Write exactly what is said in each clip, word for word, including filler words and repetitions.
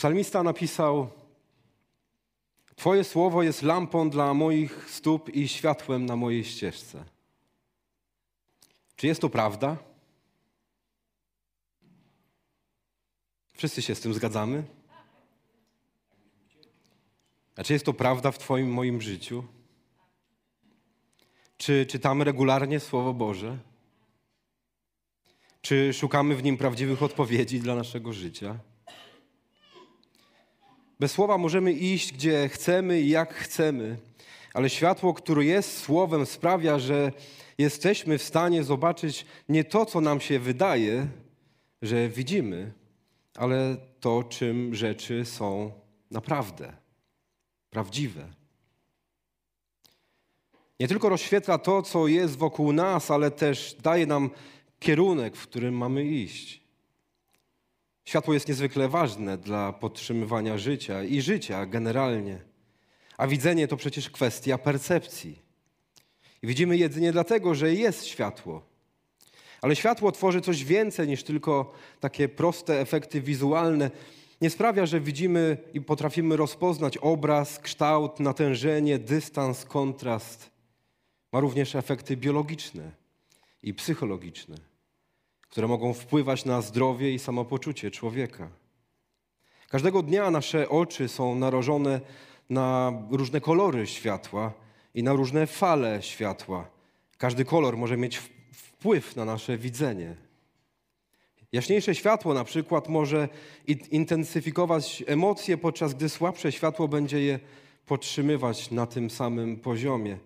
Psalmista napisał: Twoje słowo jest lampą dla moich stóp i światłem na mojej ścieżce. Czy jest to prawda? Wszyscy się z tym zgadzamy? A czy jest to prawda w Twoim, moim życiu? Czy czytamy regularnie Słowo Boże? Czy szukamy w nim prawdziwych odpowiedzi dla naszego życia? Bez słowa możemy iść, gdzie chcemy i jak chcemy, ale światło, które jest słowem, sprawia, że jesteśmy w stanie zobaczyć nie to, co nam się wydaje, że widzimy, ale to, czym rzeczy są naprawdę, prawdziwe. Nie tylko rozświetla to, co jest wokół nas, ale też daje nam kierunek, w którym mamy iść. Światło jest niezwykle ważne dla podtrzymywania życia i życia generalnie. A widzenie to przecież kwestia percepcji. I widzimy jedynie dlatego, że jest światło. Ale światło tworzy coś więcej niż tylko takie proste efekty wizualne. Nie sprawia, że widzimy i potrafimy rozpoznać obraz, kształt, natężenie, dystans, kontrast. Ma również efekty biologiczne i psychologiczne, które mogą wpływać na zdrowie i samopoczucie człowieka. Każdego dnia nasze oczy są narażone na różne kolory światła i na różne fale światła. Każdy kolor może mieć wpływ na nasze widzenie. Jaśniejsze światło na przykład może intensyfikować emocje, podczas gdy słabsze światło będzie je podtrzymywać na tym samym poziomie.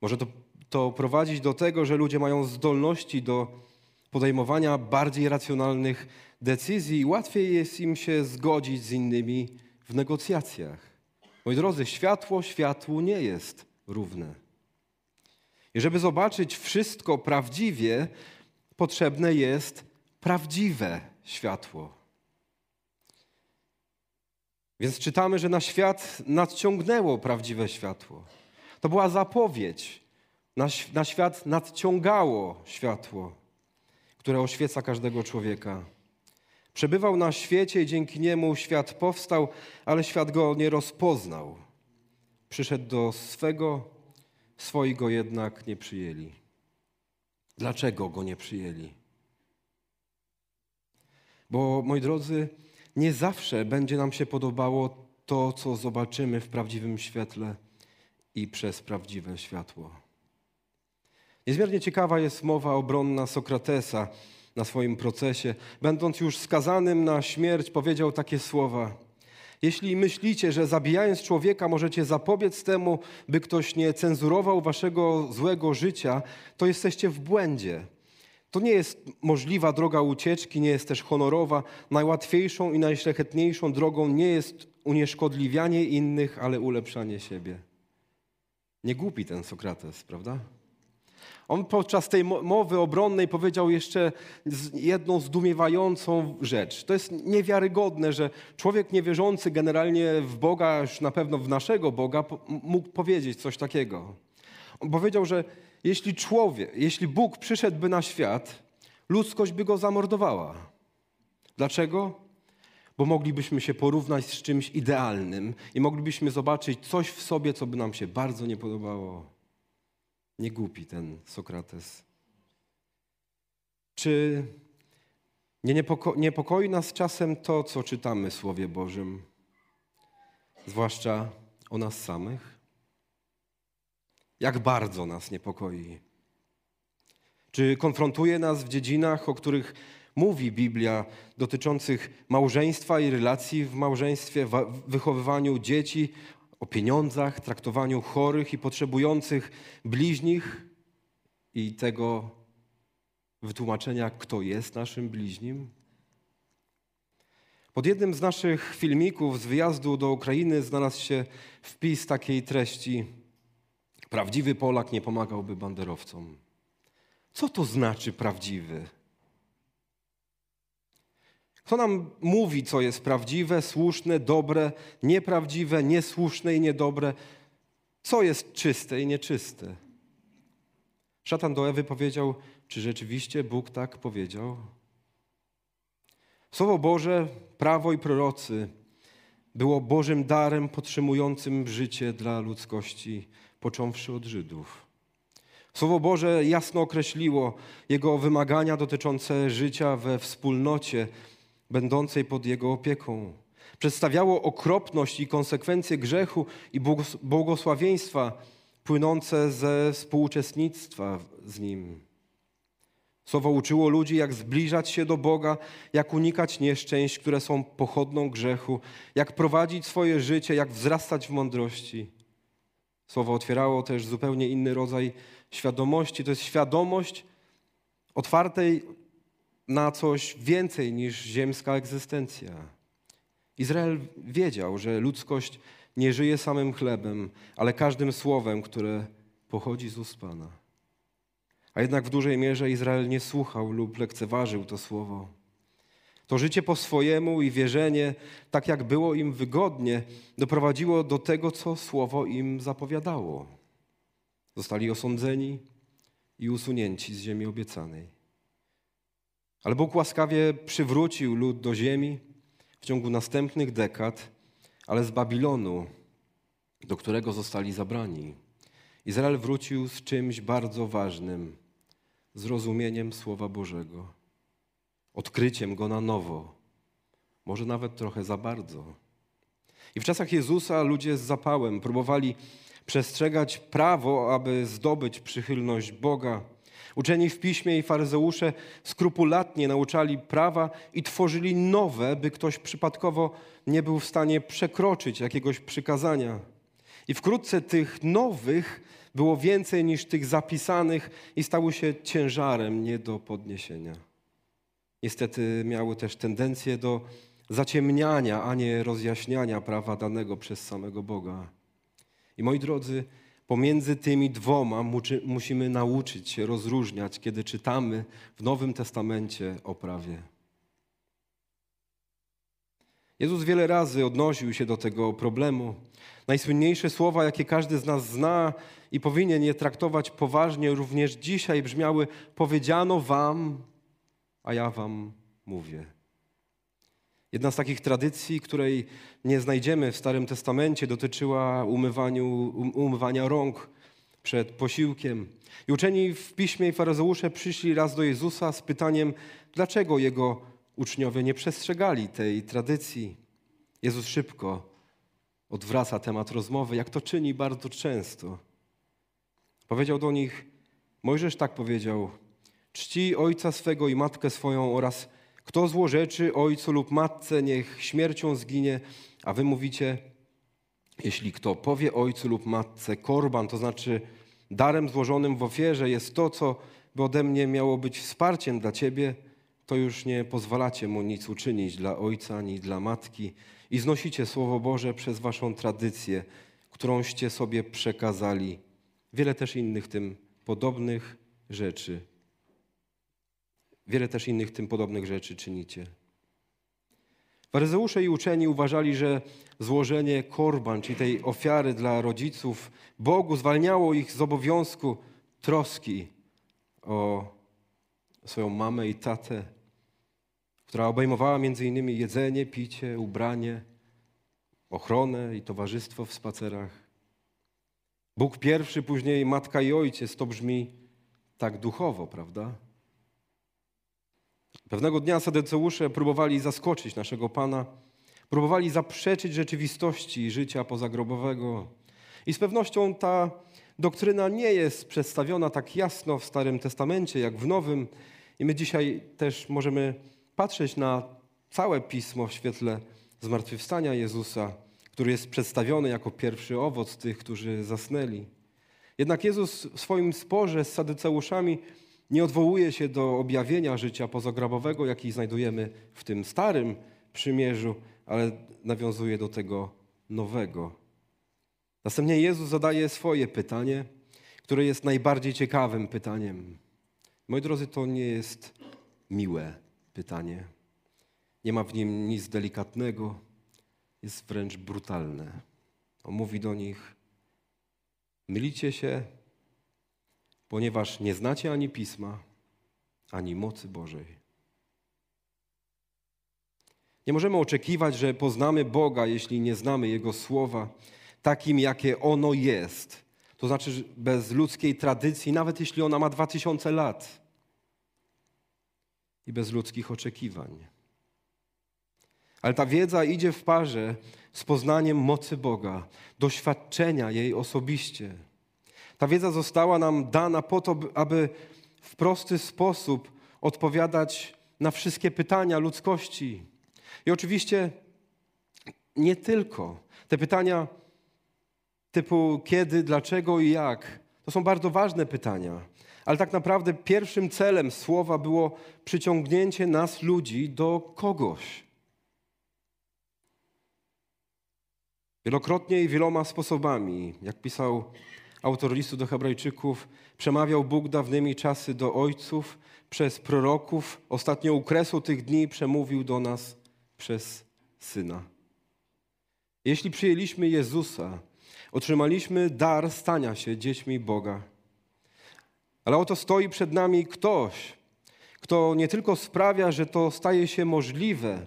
Może to, to prowadzić do tego, że ludzie mają zdolności do podejmowania bardziej racjonalnych decyzji i łatwiej jest im się zgodzić z innymi w negocjacjach. Moi drodzy, światło światłu nie jest równe. I żeby zobaczyć wszystko prawdziwie, potrzebne jest prawdziwe światło. Więc czytamy, że na świat nadciągnęło prawdziwe światło. To była zapowiedź. Na, na świat nadciągało światło, które oświeca każdego człowieka. Przebywał na świecie i dzięki niemu świat powstał, ale świat go nie rozpoznał. Przyszedł do swego, swoi go jednak nie przyjęli. Dlaczego go nie przyjęli? Bo, moi drodzy, nie zawsze będzie nam się podobało to, co zobaczymy w prawdziwym świetle i przez prawdziwe światło. Niezmiernie ciekawa jest mowa obronna Sokratesa na swoim procesie. Będąc już skazanym na śmierć, powiedział takie słowa: Jeśli myślicie, że zabijając człowieka możecie zapobiec temu, by ktoś nie cenzurował waszego złego życia, to jesteście w błędzie. To nie jest możliwa droga ucieczki, nie jest też honorowa. Najłatwiejszą i najszlachetniejszą drogą nie jest unieszkodliwianie innych, ale ulepszanie siebie. Nie głupi ten Sokrates, prawda? On podczas tej mowy obronnej powiedział jeszcze jedną zdumiewającą rzecz. To jest niewiarygodne, że człowiek niewierzący generalnie w Boga, już na pewno w naszego Boga, mógł powiedzieć coś takiego. On powiedział, że jeśli człowiek, jeśli Bóg przyszedłby na świat, ludzkość by go zamordowała. Dlaczego? Bo moglibyśmy się porównać z czymś idealnym i moglibyśmy zobaczyć coś w sobie, co by nam się bardzo nie podobało. Nie głupi ten Sokrates. Czy nie niepoko- niepokoi nas czasem to, co czytamy w Słowie Bożym? Zwłaszcza o nas samych? Jak bardzo nas niepokoi? Czy konfrontuje nas w dziedzinach, o których mówi Biblia, dotyczących małżeństwa i relacji w małżeństwie, wa- wychowywaniu dzieci, o pieniądzach, traktowaniu chorych i potrzebujących bliźnich i tego wytłumaczenia, kto jest naszym bliźnim? Pod jednym z naszych filmików z wyjazdu do Ukrainy znalazł się wpis takiej treści: Prawdziwy Polak nie pomagałby banderowcom. Co to znaczy prawdziwy? Kto nam mówi, co jest prawdziwe, słuszne, dobre, nieprawdziwe, niesłuszne i niedobre? Co jest czyste i nieczyste? Szatan do Ewy powiedział: czy rzeczywiście Bóg tak powiedział? Słowo Boże, prawo i prorocy było Bożym darem podtrzymującym życie dla ludzkości, począwszy od Żydów. Słowo Boże jasno określiło Jego wymagania dotyczące życia we wspólnocie będącej pod Jego opieką. Przedstawiało okropność i konsekwencje grzechu i błogosławieństwa płynące ze współuczestnictwa z Nim. Słowo uczyło ludzi, jak zbliżać się do Boga, jak unikać nieszczęść, które są pochodną grzechu, jak prowadzić swoje życie, jak wzrastać w mądrości. Słowo otwierało też zupełnie inny rodzaj świadomości. To jest świadomość otwartej na coś więcej niż ziemska egzystencja. Izrael wiedział, że ludzkość nie żyje samym chlebem, ale każdym słowem, które pochodzi z ust Pana. A jednak w dużej mierze Izrael nie słuchał lub lekceważył to słowo. To życie po swojemu i wierzenie, tak jak było im wygodnie, doprowadziło do tego, co słowo im zapowiadało. Zostali osądzeni i usunięci z ziemi obiecanej. Ale Bóg łaskawie przywrócił lud do ziemi w ciągu następnych dekad, ale z Babilonu, do którego zostali zabrani. Izrael wrócił z czymś bardzo ważnym, zrozumieniem Słowa Bożego, odkryciem Go na nowo, może nawet trochę za bardzo. I w czasach Jezusa ludzie z zapałem próbowali przestrzegać prawo, aby zdobyć przychylność Boga. Uczeni w piśmie i faryzeusze skrupulatnie nauczali prawa i tworzyli nowe, by ktoś przypadkowo nie był w stanie przekroczyć jakiegoś przykazania. I wkrótce tych nowych było więcej niż tych zapisanych i stały się ciężarem nie do podniesienia. Niestety miały też tendencję do zaciemniania, a nie rozjaśniania prawa danego przez samego Boga. I moi drodzy, pomiędzy tymi dwoma musimy nauczyć się rozróżniać, kiedy czytamy w Nowym Testamencie o prawie. Jezus wiele razy odnosił się do tego problemu. Najsłynniejsze słowa, jakie każdy z nas zna i powinien je traktować poważnie, również dzisiaj brzmiały: powiedziano wam, a ja wam mówię. Jedna z takich tradycji, której nie znajdziemy w Starym Testamencie, dotyczyła umywania rąk przed posiłkiem. I uczeni w piśmie i faryzeusze przyszli raz do Jezusa z pytaniem, dlaczego Jego uczniowie nie przestrzegali tej tradycji. Jezus szybko odwraca temat rozmowy, jak to czyni bardzo często. Powiedział do nich, Mojżesz tak powiedział, czci ojca swego i matkę swoją oraz kto złorzeczy ojcu lub matce, niech śmiercią zginie, a wy mówicie, jeśli kto powie ojcu lub matce, korban, to znaczy darem złożonym w ofierze jest to, co by ode mnie miało być wsparciem dla ciebie, to już nie pozwalacie mu nic uczynić dla ojca ani dla matki i znosicie Słowo Boże przez waszą tradycję, którąście sobie przekazali. Wiele też innych tym podobnych rzeczy. Wiele też innych tym podobnych rzeczy czynicie. Faryzeusze i uczeni uważali, że złożenie korban, czyli tej ofiary dla rodziców Bogu, zwalniało ich z obowiązku troski o swoją mamę i tatę, która obejmowała między innymi jedzenie, picie, ubranie, ochronę i towarzystwo w spacerach. Bóg pierwszy, później matka i ojciec, to brzmi tak duchowo, prawda? Pewnego dnia Saduceusze próbowali zaskoczyć naszego Pana, próbowali zaprzeczyć rzeczywistości życia pozagrobowego. I z pewnością ta doktryna nie jest przedstawiona tak jasno w Starym Testamencie, jak w Nowym. I my dzisiaj też możemy patrzeć na całe Pismo w świetle zmartwychwstania Jezusa, który jest przedstawiony jako pierwszy owoc tych, którzy zasnęli. Jednak Jezus w swoim sporze z Saduceuszami nie odwołuje się do objawienia życia pozagrobowego, jaki znajdujemy w tym starym przymierzu, ale nawiązuje do tego nowego. Następnie Jezus zadaje swoje pytanie, które jest najbardziej ciekawym pytaniem. Moi drodzy, to nie jest miłe pytanie. Nie ma w nim nic delikatnego, jest wręcz brutalne. On mówi do nich, mylicie się, ponieważ nie znacie ani Pisma, ani mocy Bożej. Nie możemy oczekiwać, że poznamy Boga, jeśli nie znamy Jego słowa, takim, jakie ono jest. To znaczy, że bez ludzkiej tradycji, nawet jeśli ona ma dwa tysiące lat. I bez ludzkich oczekiwań. Ale ta wiedza idzie w parze z poznaniem mocy Boga, doświadczenia jej osobiście. Ta wiedza została nam dana po to, aby w prosty sposób odpowiadać na wszystkie pytania ludzkości. I oczywiście nie tylko. Te pytania typu kiedy, dlaczego i jak, to są bardzo ważne pytania. Ale tak naprawdę pierwszym celem słowa było przyciągnięcie nas ludzi do kogoś. Wielokrotnie i wieloma sposobami, jak pisał autor listu do Hebrajczyków, przemawiał Bóg dawnymi czasy do ojców przez proroków. Ostatnio u kresu tych dni przemówił do nas przez Syna. Jeśli przyjęliśmy Jezusa, otrzymaliśmy dar stania się dziećmi Boga. Ale oto stoi przed nami ktoś, kto nie tylko sprawia, że to staje się możliwe,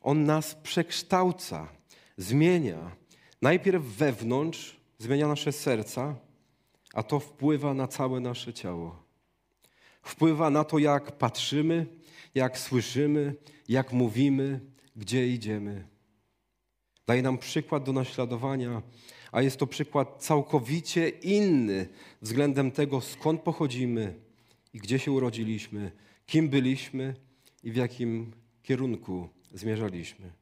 on nas przekształca, zmienia. Najpierw wewnątrz zmienia nasze serca, a to wpływa na całe nasze ciało. Wpływa na to, jak patrzymy, jak słyszymy, jak mówimy, gdzie idziemy. Daje nam przykład do naśladowania, a jest to przykład całkowicie inny względem tego, skąd pochodzimy i gdzie się urodziliśmy, kim byliśmy i w jakim kierunku zmierzaliśmy.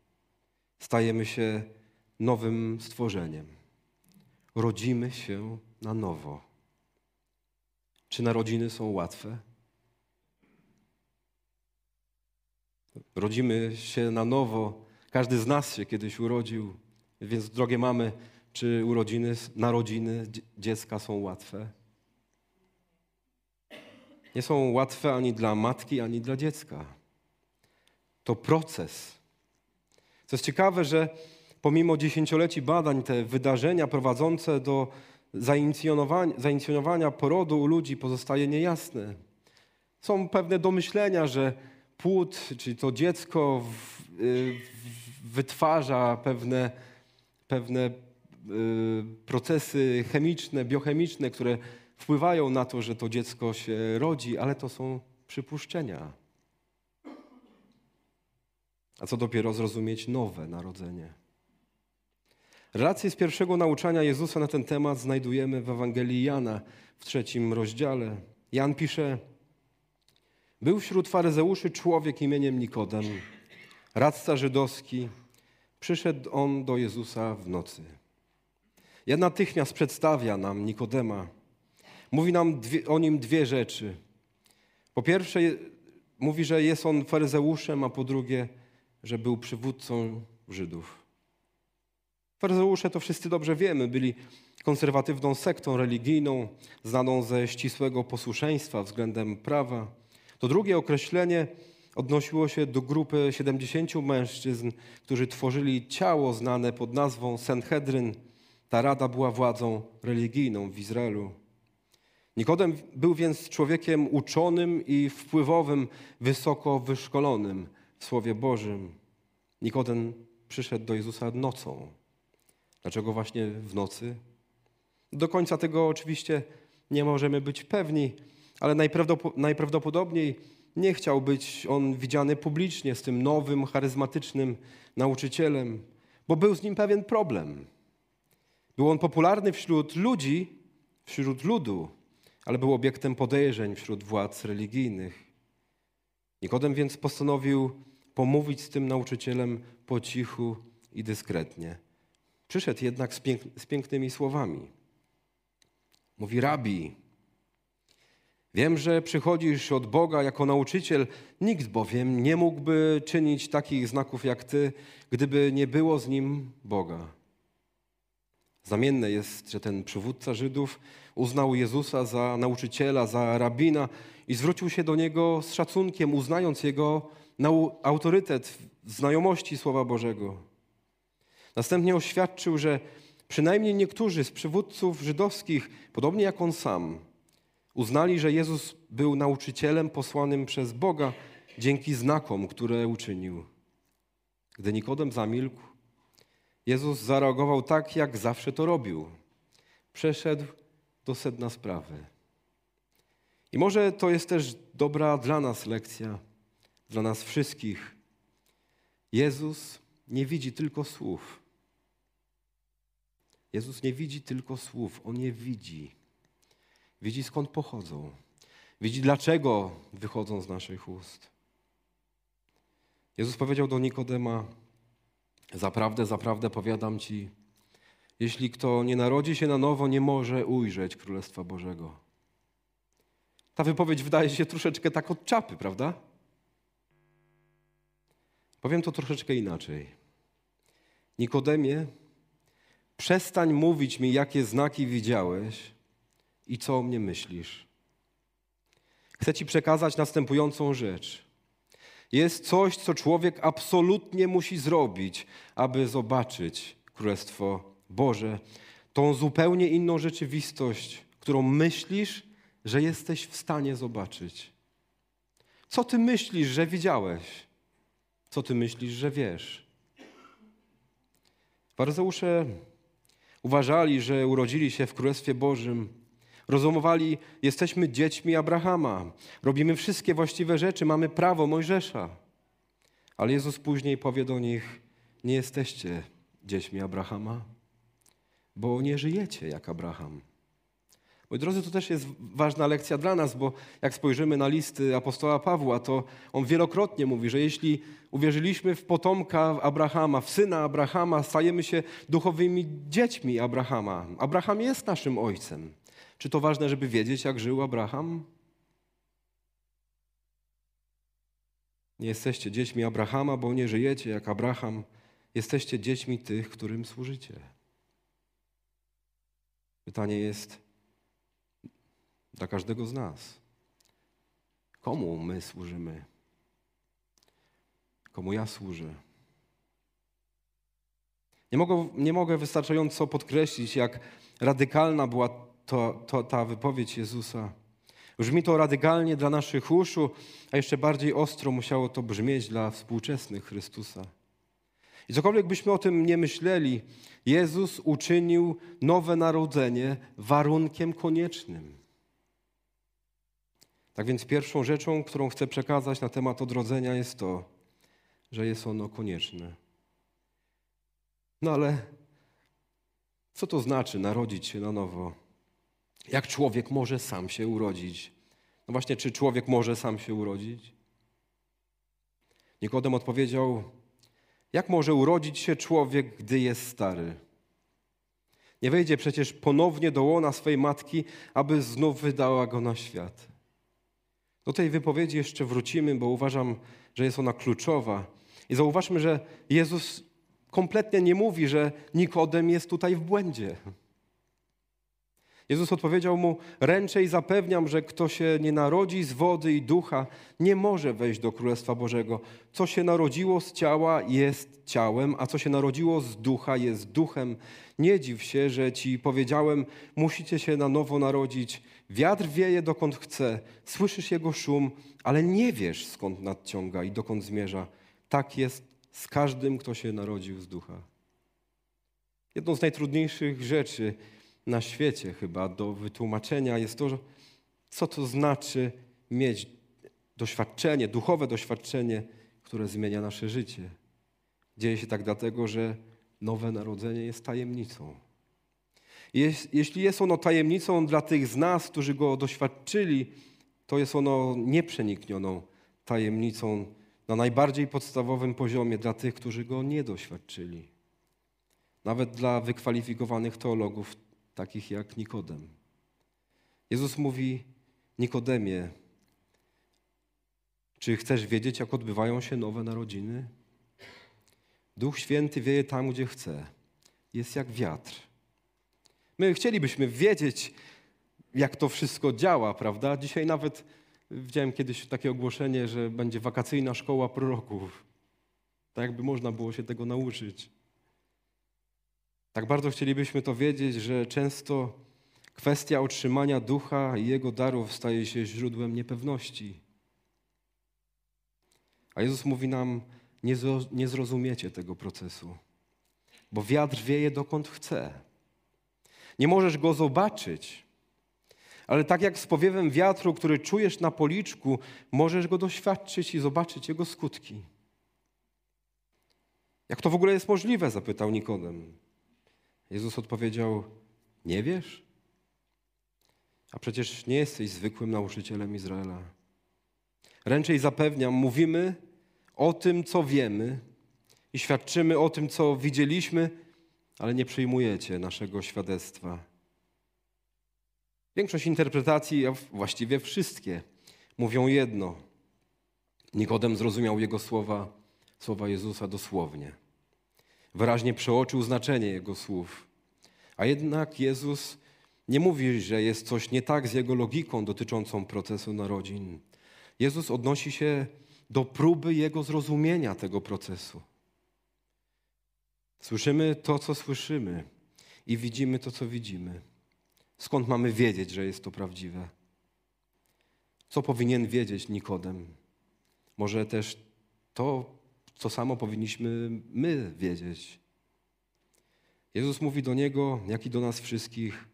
Stajemy się nowym stworzeniem. Rodzimy się na nowo. Czy narodziny są łatwe? Rodzimy się na nowo. Każdy z nas się kiedyś urodził, więc drogie mamy, czy urodziny, narodziny dziecka są łatwe? Nie są łatwe ani dla matki, ani dla dziecka. To proces. Co jest ciekawe, że pomimo dziesięcioleci badań te wydarzenia prowadzące do zainicjowania, zainicjowania porodu u ludzi pozostaje niejasne. Są pewne domyślenia, że płód, czyli to dziecko w, w, wytwarza pewne, pewne procesy chemiczne, biochemiczne, które wpływają na to, że to dziecko się rodzi, ale to są przypuszczenia. A co dopiero zrozumieć nowe narodzenie. Relacje z pierwszego nauczania Jezusa na ten temat znajdujemy w Ewangelii Jana w trzecim rozdziale. Jan pisze: Był wśród faryzeuszy człowiek imieniem Nikodem, radca żydowski. Przyszedł on do Jezusa w nocy. Jan natychmiast przedstawia nam Nikodema. Mówi nam dwie, o nim dwie rzeczy. Po pierwsze mówi, że jest on faryzeuszem, a po drugie, że był przywódcą Żydów. Faryzeusze, to wszyscy dobrze wiemy, byli konserwatywną sektą religijną, znaną ze ścisłego posłuszeństwa względem prawa. To drugie określenie odnosiło się do grupy siedemdziesięciu mężczyzn, którzy tworzyli ciało znane pod nazwą Sanhedryn. Ta rada była władzą religijną w Izraelu. Nikodem był więc człowiekiem uczonym i wpływowym, wysoko wyszkolonym w Słowie Bożym. Nikodem przyszedł do Jezusa nocą. Dlaczego właśnie w nocy? Do końca tego oczywiście nie możemy być pewni, ale najprawdopodobniej nie chciał być on widziany publicznie z tym nowym, charyzmatycznym nauczycielem, bo był z nim pewien problem. Był on popularny wśród ludzi, wśród ludu, ale był obiektem podejrzeń wśród władz religijnych. Nikodem więc postanowił pomówić z tym nauczycielem po cichu i dyskretnie. Przyszedł jednak z, pięk- z pięknymi słowami. Mówi: Rabi, wiem, że przychodzisz od Boga jako nauczyciel, nikt bowiem nie mógłby czynić takich znaków jak ty, gdyby nie było z nim Boga. Znamienne jest, że ten przywódca Żydów uznał Jezusa za nauczyciela, za rabina i zwrócił się do niego z szacunkiem, uznając jego nau- autorytet w znajomości Słowa Bożego. Następnie oświadczył, że przynajmniej niektórzy z przywódców żydowskich, podobnie jak on sam, uznali, że Jezus był nauczycielem posłanym przez Boga dzięki znakom, które uczynił. Gdy Nikodem zamilkł, Jezus zareagował tak, jak zawsze to robił. Przeszedł do sedna sprawy. I może to jest też dobra dla nas lekcja, dla nas wszystkich. Jezus nie widzi tylko słów. Jezus nie widzi tylko słów, On je widzi. Widzi, skąd pochodzą. Widzi, dlaczego wychodzą z naszych ust. Jezus powiedział do Nikodema: zaprawdę, zaprawdę powiadam ci, jeśli kto nie narodzi się na nowo, nie może ujrzeć Królestwa Bożego. Ta wypowiedź wydaje się troszeczkę tak od czapy, prawda? Powiem to troszeczkę inaczej. Nikodemie, przestań mówić mi, jakie znaki widziałeś i co o mnie myślisz. Chcę ci przekazać następującą rzecz. Jest coś, co człowiek absolutnie musi zrobić, aby zobaczyć Królestwo Boże, tą zupełnie inną rzeczywistość, którą myślisz, że jesteś w stanie zobaczyć. Co ty myślisz, że widziałeś? Co ty myślisz, że wiesz? Faryzeusze uważali, że urodzili się w Królestwie Bożym. Rozumowali, jesteśmy dziećmi Abrahama, robimy wszystkie właściwe rzeczy, mamy prawo Mojżesza. Ale Jezus później powie do nich: nie jesteście dziećmi Abrahama, bo nie żyjecie jak Abraham. Moi drodzy, to też jest ważna lekcja dla nas, bo jak spojrzymy na listy apostoła Pawła, to on wielokrotnie mówi, że jeśli uwierzyliśmy w potomka Abrahama, w syna Abrahama, stajemy się duchowymi dziećmi Abrahama. Abraham jest naszym ojcem. Czy to ważne, żeby wiedzieć, jak żył Abraham? Nie jesteście dziećmi Abrahama, bo nie żyjecie jak Abraham. Jesteście dziećmi tych, którym służycie. Pytanie jest dla każdego z nas. Komu my służymy? Komu ja służę? Nie mogę, nie mogę wystarczająco podkreślić, jak radykalna była To, to, ta wypowiedź Jezusa. Brzmi to radykalnie dla naszych uszu, a jeszcze bardziej ostro musiało to brzmieć dla współczesnych Chrystusa. I cokolwiek byśmy o tym nie myśleli, Jezus uczynił nowe narodzenie warunkiem koniecznym. Tak więc pierwszą rzeczą, którą chcę przekazać na temat odrodzenia, jest to, że jest ono konieczne. No ale co to znaczy narodzić się na nowo? Jak człowiek może sam się urodzić? No właśnie, czy człowiek może sam się urodzić? Nikodem odpowiedział: jak może urodzić się człowiek, gdy jest stary? Nie wejdzie przecież ponownie do łona swej matki, aby znów wydała go na świat. Do tej wypowiedzi jeszcze wrócimy, bo uważam, że jest ona kluczowa. I zauważmy, że Jezus kompletnie nie mówi, że Nikodem jest tutaj w błędzie. Jezus odpowiedział mu: ręczę i zapewniam, że kto się nie narodzi z wody i ducha, nie może wejść do Królestwa Bożego. Co się narodziło z ciała, jest ciałem, a co się narodziło z ducha, jest duchem. Nie dziw się, że ci powiedziałem, musicie się na nowo narodzić. Wiatr wieje dokąd chce, słyszysz jego szum, ale nie wiesz, skąd nadciąga i dokąd zmierza. Tak jest z każdym, kto się narodził z ducha. Jedną z najtrudniejszych rzeczy na świecie chyba do wytłumaczenia jest to, co to znaczy mieć doświadczenie, duchowe doświadczenie, które zmienia nasze życie. Dzieje się tak dlatego, że nowe narodzenie jest tajemnicą. Jeś, jeśli jest ono tajemnicą dla tych z nas, którzy go doświadczyli, to jest ono nieprzeniknioną tajemnicą na najbardziej podstawowym poziomie dla tych, którzy go nie doświadczyli. Nawet dla wykwalifikowanych teologów, takich jak Nikodem. Jezus mówi: Nikodemie, czy chcesz wiedzieć, jak odbywają się nowe narodziny? Duch Święty wieje tam, gdzie chce. Jest jak wiatr. My chcielibyśmy wiedzieć, jak to wszystko działa, prawda? Dzisiaj nawet widziałem kiedyś takie ogłoszenie, że będzie wakacyjna szkoła proroków. Tak jakby można było się tego nauczyć. Tak bardzo chcielibyśmy to wiedzieć, że często kwestia otrzymania ducha i jego darów staje się źródłem niepewności. A Jezus mówi nam: nie, zro, nie zrozumiecie tego procesu, bo wiatr wieje dokąd chce. Nie możesz go zobaczyć, ale tak jak z powiewem wiatru, który czujesz na policzku, możesz go doświadczyć i zobaczyć jego skutki. Jak to w ogóle jest możliwe? Zapytał Nikodem. Jezus odpowiedział, nie wiesz? A przecież nie jesteś zwykłym nauczycielem Izraela. Raczej zapewniam, mówimy o tym, co wiemy i świadczymy o tym, co widzieliśmy, ale nie przyjmujecie naszego świadectwa. Większość interpretacji, a właściwie wszystkie, mówią jedno. Nikodem zrozumiał jego słowa, słowa Jezusa dosłownie. Wyraźnie przeoczył znaczenie jego słów. A jednak Jezus nie mówi, że jest coś nie tak z jego logiką dotyczącą procesu narodzin. Jezus odnosi się do próby jego zrozumienia tego procesu. Słyszymy to, co słyszymy i widzimy to, co widzimy. Skąd mamy wiedzieć, że jest to prawdziwe? Co powinien wiedzieć Nikodem? Może też to, co samo powinniśmy my wiedzieć. Jezus mówi do niego, jak i do nas wszystkich,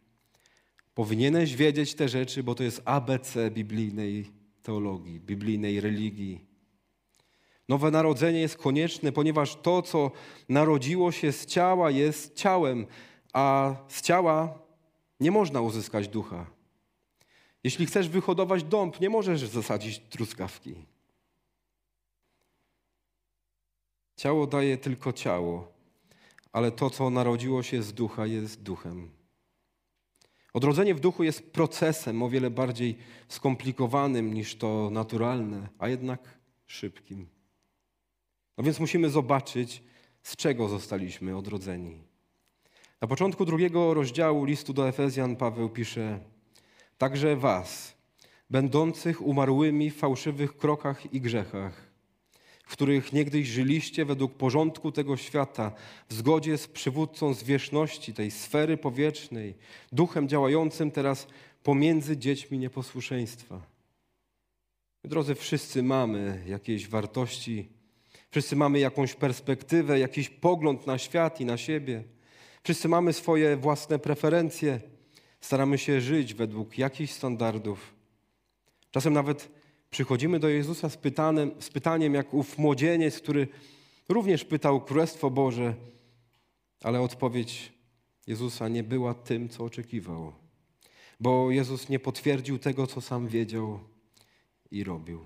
powinieneś wiedzieć te rzeczy, bo to jest A B C biblijnej teologii, biblijnej religii. Nowe narodzenie jest konieczne, ponieważ to, co narodziło się z ciała, jest ciałem, a z ciała nie można uzyskać ducha. Jeśli chcesz wyhodować dąb, nie możesz zasadzić truskawki. Ciało daje tylko ciało, ale to, co narodziło się z ducha, jest duchem. Odrodzenie w duchu jest procesem o wiele bardziej skomplikowanym niż to naturalne, a jednak szybkim. No więc musimy zobaczyć, z czego zostaliśmy odrodzeni. Na początku drugiego rozdziału listu do Efezjan Paweł pisze: także was, będących umarłymi w fałszywych krokach i grzechach, w których niegdyś żyliście według porządku tego świata, w zgodzie z przywódcą zwierzchności tej sfery powietrznej, duchem działającym teraz pomiędzy dziećmi nieposłuszeństwa. Drodzy, wszyscy mamy jakieś wartości, wszyscy mamy jakąś perspektywę, jakiś pogląd na świat i na siebie. Wszyscy mamy swoje własne preferencje. Staramy się żyć według jakichś standardów. Czasem nawet przychodzimy do Jezusa z pytaniem, z pytaniem jak ów młodzieniec, który również pytał Królestwo Boże, ale odpowiedź Jezusa nie była tym, co oczekiwał. Bo Jezus nie potwierdził tego, co sam wiedział i robił.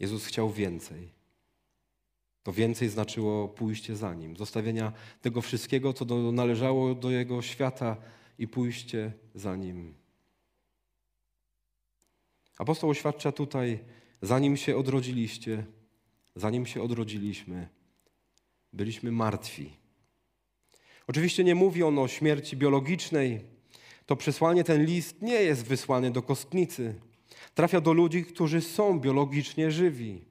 Jezus chciał więcej. To więcej znaczyło pójście za Nim, zostawienia tego wszystkiego, co do, należało do Jego świata i pójście za Nim. Apostoł oświadcza tutaj, zanim się odrodziliście, zanim się odrodziliśmy, byliśmy martwi. Oczywiście nie mówi on o śmierci biologicznej. To przesłanie, ten list nie jest wysłany do kostnicy. Trafia do ludzi, którzy są biologicznie żywi.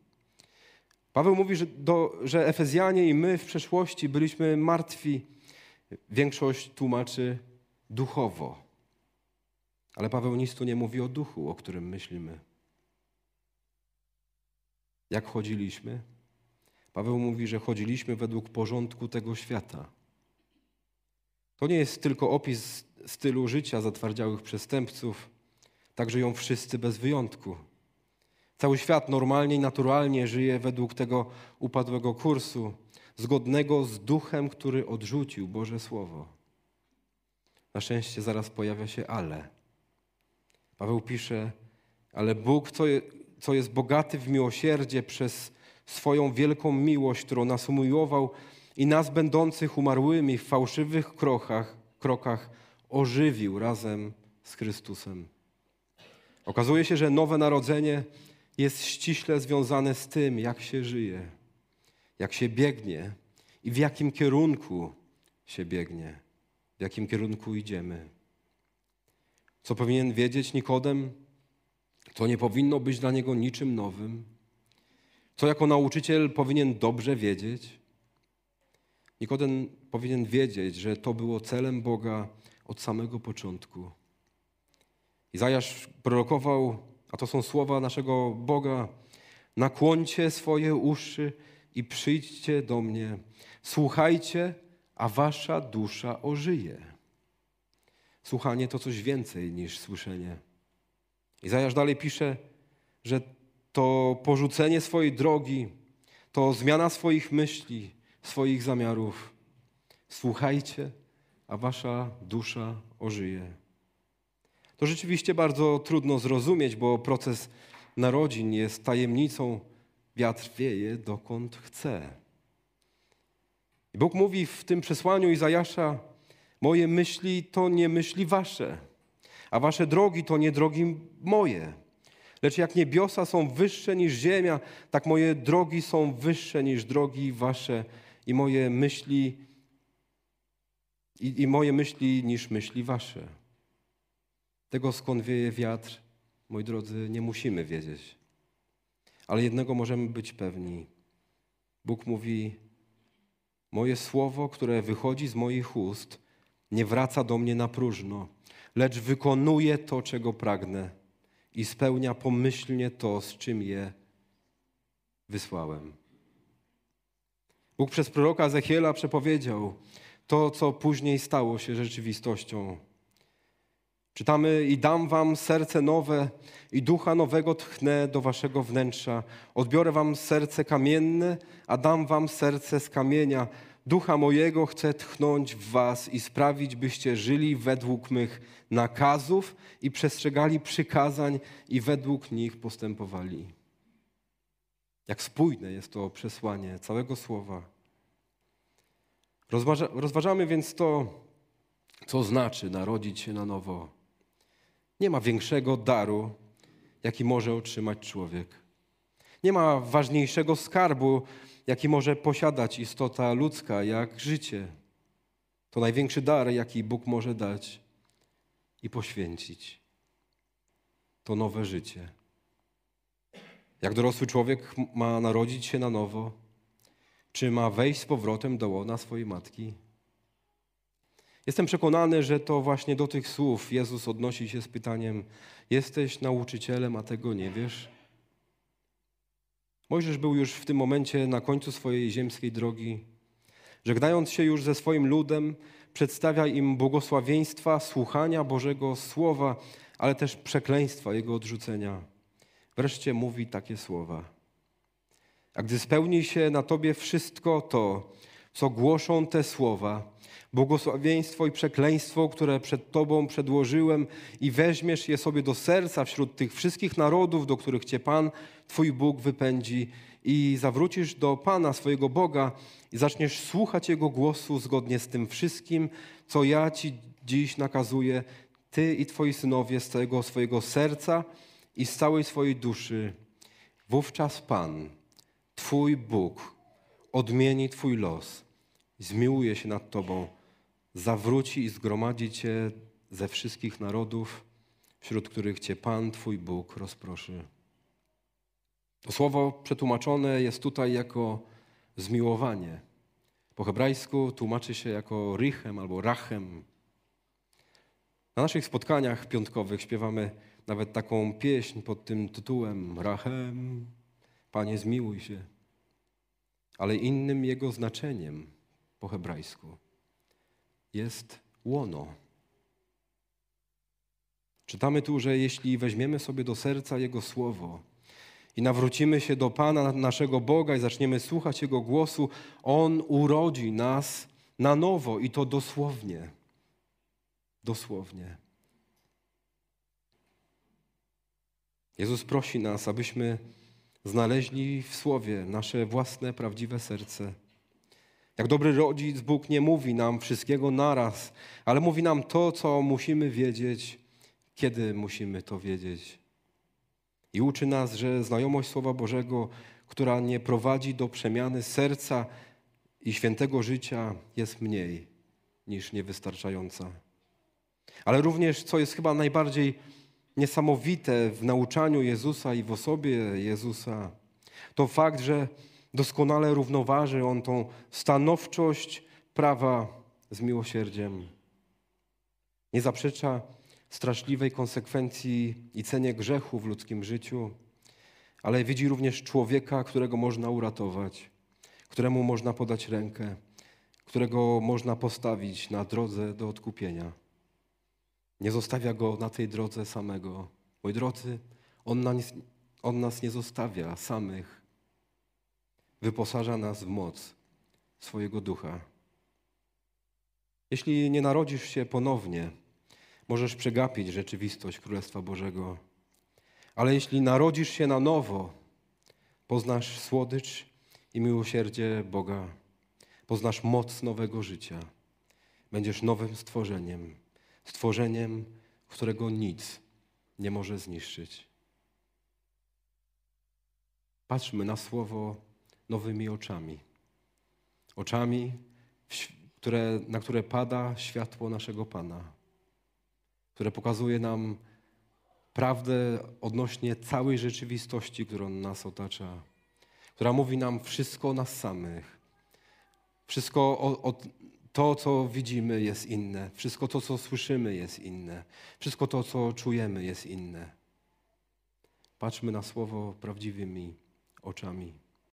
Paweł mówi, że, do, że Efezjanie i my w przeszłości byliśmy martwi. Większość tłumaczy duchowo. Ale Paweł nic tu nie mówi o duchu, o którym myślimy. Jak chodziliśmy? Paweł mówi, że chodziliśmy według porządku tego świata. To nie jest tylko opis stylu życia zatwardziałych przestępców. Tak żyją wszyscy bez wyjątku. Cały świat normalnie i naturalnie żyje według tego upadłego kursu, zgodnego z duchem, który odrzucił Boże Słowo. Na szczęście zaraz pojawia się ale. Paweł pisze, ale Bóg, co jest bogaty w miłosierdzie przez swoją wielką miłość, którą nas umiłował i nas będących umarłymi w fałszywych krokach, krokach ożywił razem z Chrystusem. Okazuje się, że nowe narodzenie jest ściśle związane z tym, jak się żyje, jak się biegnie i w jakim kierunku się biegnie, w jakim kierunku idziemy. Co powinien wiedzieć Nikodem, to nie powinno być dla niego niczym nowym. Co jako nauczyciel powinien dobrze wiedzieć? Nikodem powinien wiedzieć, że to było celem Boga od samego początku. Izajasz prorokował, a to są słowa naszego Boga, Nakłońcie swoje uszy i przyjdźcie do mnie. Słuchajcie, a wasza dusza ożyje. Słuchanie to coś więcej niż słyszenie. Izajasz dalej pisze, że to porzucenie swojej drogi, to zmiana swoich myśli, swoich zamiarów. Słuchajcie, a wasza dusza ożyje. To rzeczywiście bardzo trudno zrozumieć, bo proces narodzin jest tajemnicą. Wiatr wieje, dokąd chce. I Bóg mówi w tym przesłaniu Izajasza: moje myśli to nie myśli wasze, a wasze drogi to nie drogi moje. Lecz jak niebiosa są wyższe niż ziemia, tak moje drogi są wyższe niż drogi wasze i moje myśli, i, i moje myśli niż myśli wasze. Tego, skąd wieje wiatr, moi drodzy, nie musimy wiedzieć. Ale jednego możemy być pewni. Bóg mówi: moje słowo, które wychodzi z moich ust, nie wraca do mnie na próżno, lecz wykonuje to, czego pragnę i spełnia pomyślnie to, z czym je wysłałem. Bóg przez proroka Ezechiela przepowiedział to, co później stało się rzeczywistością. Czytamy: i dam wam serce nowe i ducha nowego tchnę do waszego wnętrza. Odbiorę wam serce kamienne, a dam wam serce z kamienia. Ducha mojego chcę tchnąć w was i sprawić, byście żyli według mych nakazów i przestrzegali przykazań i według nich postępowali. Jak spójne jest to przesłanie całego słowa. Rozważa, rozważamy więc to, co znaczy narodzić się na nowo. Nie ma większego daru, jaki może otrzymać człowiek. Nie ma ważniejszego skarbu, jaki może posiadać istota ludzka, jak życie. To największy dar, jaki Bóg może dać i poświęcić. To nowe życie. Jak dorosły człowiek ma narodzić się na nowo? Czy ma wejść z powrotem do łona swojej matki? Jestem przekonany, że to właśnie do tych słów Jezus odnosi się z pytaniem: jesteś nauczycielem, a tego nie wiesz? Mojżesz był już w tym momencie na końcu swojej ziemskiej drogi. Żegnając się już ze swoim ludem, przedstawia im błogosławieństwa słuchania Bożego Słowa, ale też przekleństwa jego odrzucenia. Wreszcie mówi takie słowa: a gdy spełni się na tobie wszystko to, co głoszą te słowa, błogosławieństwo i przekleństwo, które przed tobą przedłożyłem, i weźmiesz je sobie do serca wśród tych wszystkich narodów, do których cię Pan, twój Bóg, wypędzi, i zawrócisz do Pana, swojego Boga, i zaczniesz słuchać Jego głosu zgodnie z tym wszystkim, co ja ci dziś nakazuję, ty i twoi synowie, z całego swojego serca i z całej swojej duszy. Wówczas Pan, twój Bóg, odmieni twój los, zmiłuje się nad tobą, zawróci i zgromadzi cię ze wszystkich narodów, wśród których cię Pan, twój Bóg, rozproszy. To słowo przetłumaczone jest tutaj jako zmiłowanie. Po hebrajsku tłumaczy się jako richem albo rachem. Na naszych spotkaniach piątkowych śpiewamy nawet taką pieśń pod tym tytułem: Rachem, Panie, zmiłuj się. Ale innym jego znaczeniem po hebrajsku jest łono. Czytamy tu, że jeśli weźmiemy sobie do serca Jego słowo i nawrócimy się do Pana, naszego Boga, i zaczniemy słuchać Jego głosu, On urodzi nas na nowo, i to dosłownie. Dosłownie. Jezus prosi nas, abyśmy znaleźli w Słowie nasze własne, prawdziwe serce. Jak dobry rodzic, Bóg nie mówi nam wszystkiego naraz, ale mówi nam to, co musimy wiedzieć, kiedy musimy to wiedzieć. I uczy nas, że znajomość Słowa Bożego, która nie prowadzi do przemiany serca i świętego życia, jest mniej niż niewystarczająca. Ale również, co jest chyba najbardziej niesamowite w nauczaniu Jezusa i w osobie Jezusa, to fakt, że doskonale równoważy On tą stanowczość prawa z miłosierdziem. Nie zaprzecza straszliwej konsekwencji i cenie grzechu w ludzkim życiu, ale widzi również człowieka, którego można uratować, któremu można podać rękę, którego można postawić na drodze do odkupienia. Nie zostawia go na tej drodze samego. Moi drodzy, on nas, on nas nie zostawia samych. Wyposaża nas w moc swojego ducha. Jeśli nie narodzisz się ponownie, możesz przegapić rzeczywistość Królestwa Bożego. Ale jeśli narodzisz się na nowo, poznasz słodycz i miłosierdzie Boga. Poznasz moc nowego życia. Będziesz nowym stworzeniem. Stworzeniem, którego nic nie może zniszczyć. Patrzmy na Słowo nowymi oczami. Oczami, które, na które pada światło naszego Pana, które pokazuje nam prawdę odnośnie całej rzeczywistości, którą nas otacza, która mówi nam wszystko o nas samych. Wszystko o, o to, co widzimy, jest inne. Wszystko to, co słyszymy, jest inne. Wszystko to, co czujemy, jest inne. Patrzmy na Słowo prawdziwymi oczami.